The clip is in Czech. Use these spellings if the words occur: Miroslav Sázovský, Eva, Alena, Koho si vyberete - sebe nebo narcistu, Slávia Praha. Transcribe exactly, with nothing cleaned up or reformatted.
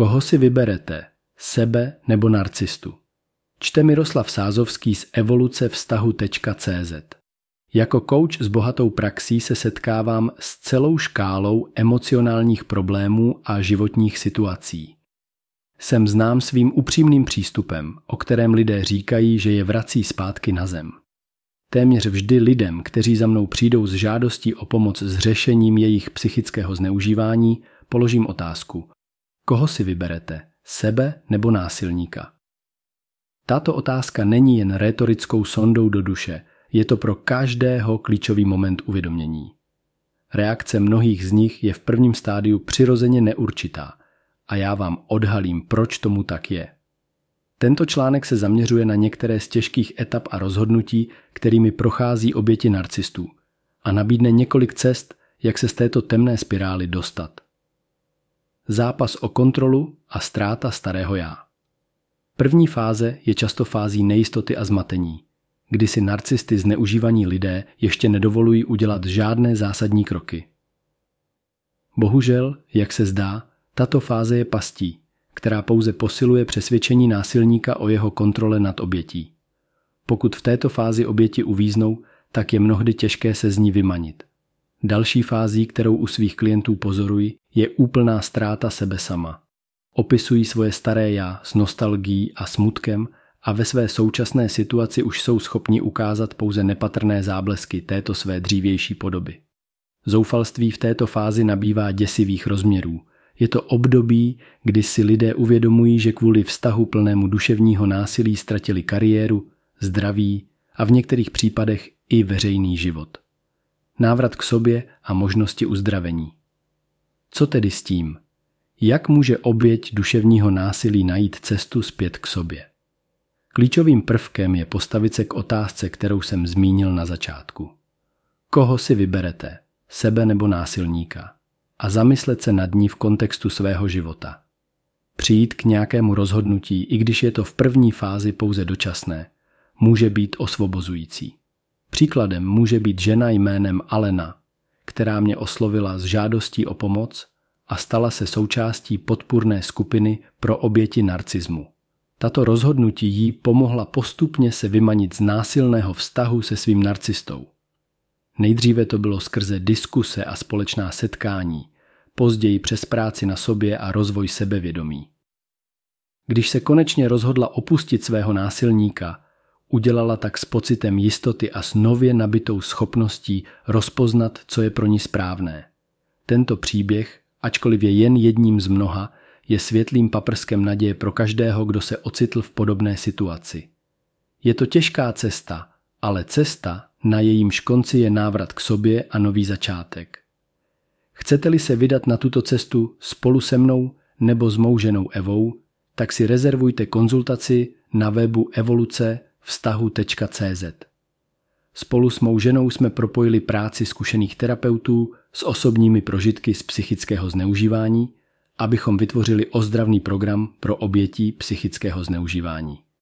Koho si vyberete? Sebe nebo narcistu? Čte Miroslav Sázovský z Evoluce Vztahu tečka cé zet. Jako kouč s bohatou praxí se setkávám s celou škálou emocionálních problémů a životních situací. Jsem znám svým upřímným přístupem, o kterém lidé říkají, že je vrací zpátky na zem. Téměř vždy lidem, kteří za mnou přijdou s žádostí o pomoc s řešením jejich psychického zneužívání, položím otázku: koho si vyberete? Sebe nebo násilníka? Tato otázka není jen rétorickou sondou do duše, je to pro každého klíčový moment uvědomění. Reakce mnohých z nich je v prvním stádiu přirozeně neurčitá a já vám odhalím, proč tomu tak je. Tento článek se zaměřuje na některé z těžkých etap a rozhodnutí, kterými prochází oběti narcistů, a nabídne několik cest, jak se z této temné spirály dostat. Zápas o kontrolu a ztráta starého já. První fáze je často fází nejistoty a zmatení, kdy si narcisty zneužívaní lidé ještě nedovolují udělat žádné zásadní kroky. Bohužel, jak se zdá, tato fáze je pastí, která pouze posiluje přesvědčení násilníka o jeho kontrole nad obětí. Pokud v této fázi oběti uvíznou, tak je mnohdy těžké se z ní vymanit. Další fází, kterou u svých klientů pozoruji, je úplná ztráta sebe sama. Opisují svoje staré já s nostalgií a smutkem a ve své současné situaci už jsou schopni ukázat pouze nepatrné záblesky této své dřívější podoby. Zoufalství v této fázi nabývá děsivých rozměrů. Je to období, kdy si lidé uvědomují, že kvůli vztahu plnému duševního násilí ztratili kariéru, zdraví a v některých případech i veřejný život. Návrat k sobě a možnosti uzdravení. Co tedy s tím? Jak může oběť duševního násilí najít cestu zpět k sobě? Klíčovým prvkem je postavit se k otázce, kterou jsem zmínil na začátku. Koho si vyberete? Sebe nebo násilníka? A zamyslet se nad ní v kontextu svého života. Přijít k nějakému rozhodnutí, i když je to v první fázi pouze dočasné, může být osvobozující. Příkladem může být žena jménem Alena, která mě oslovila s žádostí o pomoc a stala se součástí podpůrné skupiny pro oběti narcismu. Tato rozhodnutí jí pomohla postupně se vymanit z násilného vztahu se svým narcistou. Nejdříve to bylo skrze diskuse a společná setkání, později přes práci na sobě a rozvoj sebevědomí. Když se konečně rozhodla opustit svého násilníka, udělala tak s pocitem jistoty a s nově nabitou schopností rozpoznat, co je pro ní správné. Tento příběh, ačkoliv je jen jedním z mnoha, je světlým paprskem naděje pro každého, kdo se ocitl v podobné situaci. Je to těžká cesta, ale cesta, na jejímž konci je návrat k sobě a nový začátek. Chcete-li se vydat na tuto cestu spolu se mnou nebo s mou ženou Evou, tak si rezervujte konzultaci na webu evoluce vztahu tečka cé zet. Spolu s mou ženou jsme propojili práci zkušených terapeutů s osobními prožitky z psychického zneužívání, abychom vytvořili ozdravný program pro oběti psychického zneužívání.